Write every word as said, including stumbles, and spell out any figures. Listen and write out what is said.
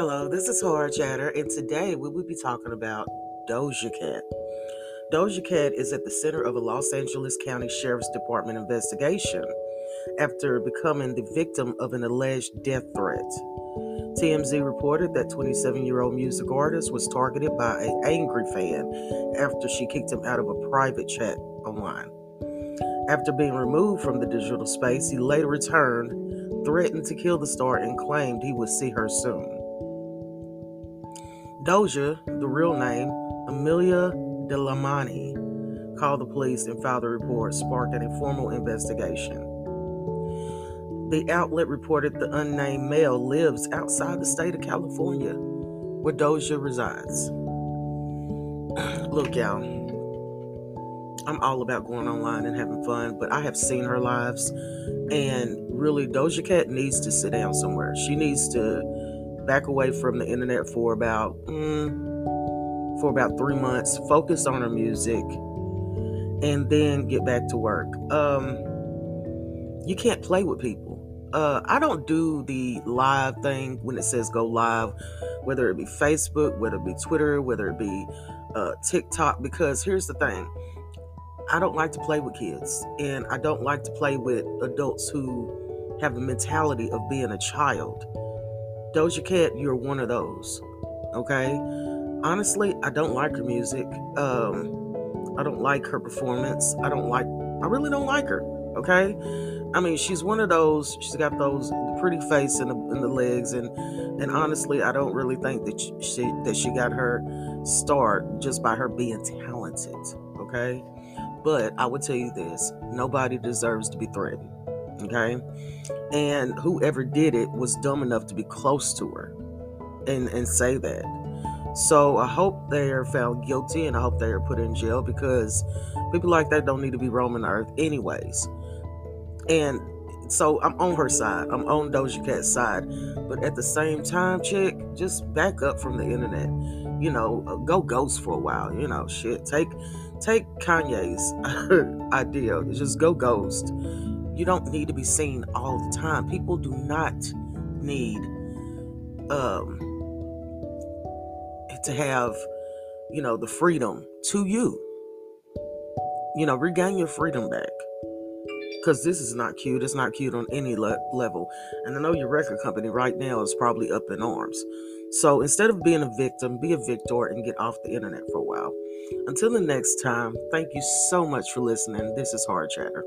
Hello, this is Horror Chatter, and today we will be talking about Doja Cat. Doja Cat is at the center of a Los Angeles County Sheriff's Department investigation after becoming the victim of an alleged death threat. T M Z reported that twenty-seven-year-old music artist was targeted by an angry fan after she kicked him out of a private chat online. After being removed from the digital space, he later returned, threatened to kill the star, and claimed he would see her soon. Doja, the real name, Amelia DeLamani, called the police and filed a report, sparking a formal investigation. The outlet reported the unnamed male lives outside the state of California, where Doja resides. Look, y'all, I'm all about going online and having fun, but I have seen her lives, and really, Doja Cat needs to sit down somewhere. She needs to back away from the internet for about mm, for about three months, focus on her music, and then get back to work. Um, you can't play with people. Uh, I don't do the live thing when it says go live, whether it be Facebook, whether it be Twitter, whether it be uh, TikTok, because here's the thing. I don't like to play with kids, and I don't like to play with adults who have the mentality of being a child. Doja Cat, you're one of those, okay? Honestly, I don't like her music. Um, I don't like her performance. I don't like, I really don't like her, okay? I mean, she's one of those, she's got those pretty face and the, and the legs, and and honestly, I don't really think that she, that she got her start just by her being talented, okay? But I would tell you this, nobody deserves to be threatened. Okay, and whoever did it was dumb enough to be close to her and, and say that. So I hope they are found guilty, and I hope they are put in jail, because people like that don't need to be roaming the earth anyways. And so I'm on her side. I'm on Doja Cat's side. But at the same time, chick, just back up from the internet. You know, go ghost for a while. You know, shit. Take, take Kanye's idea. Just go ghost. You don't need to be seen all the time. People do not need um, to have, you know, the freedom to you. You know, regain your freedom back. Because this is not cute. It's not cute on any le- level. And I know your record company right now is probably up in arms. So instead of being a victim, be a victor and get off the internet for a while. Until the next time, thank you so much for listening. This is Hard Chatter.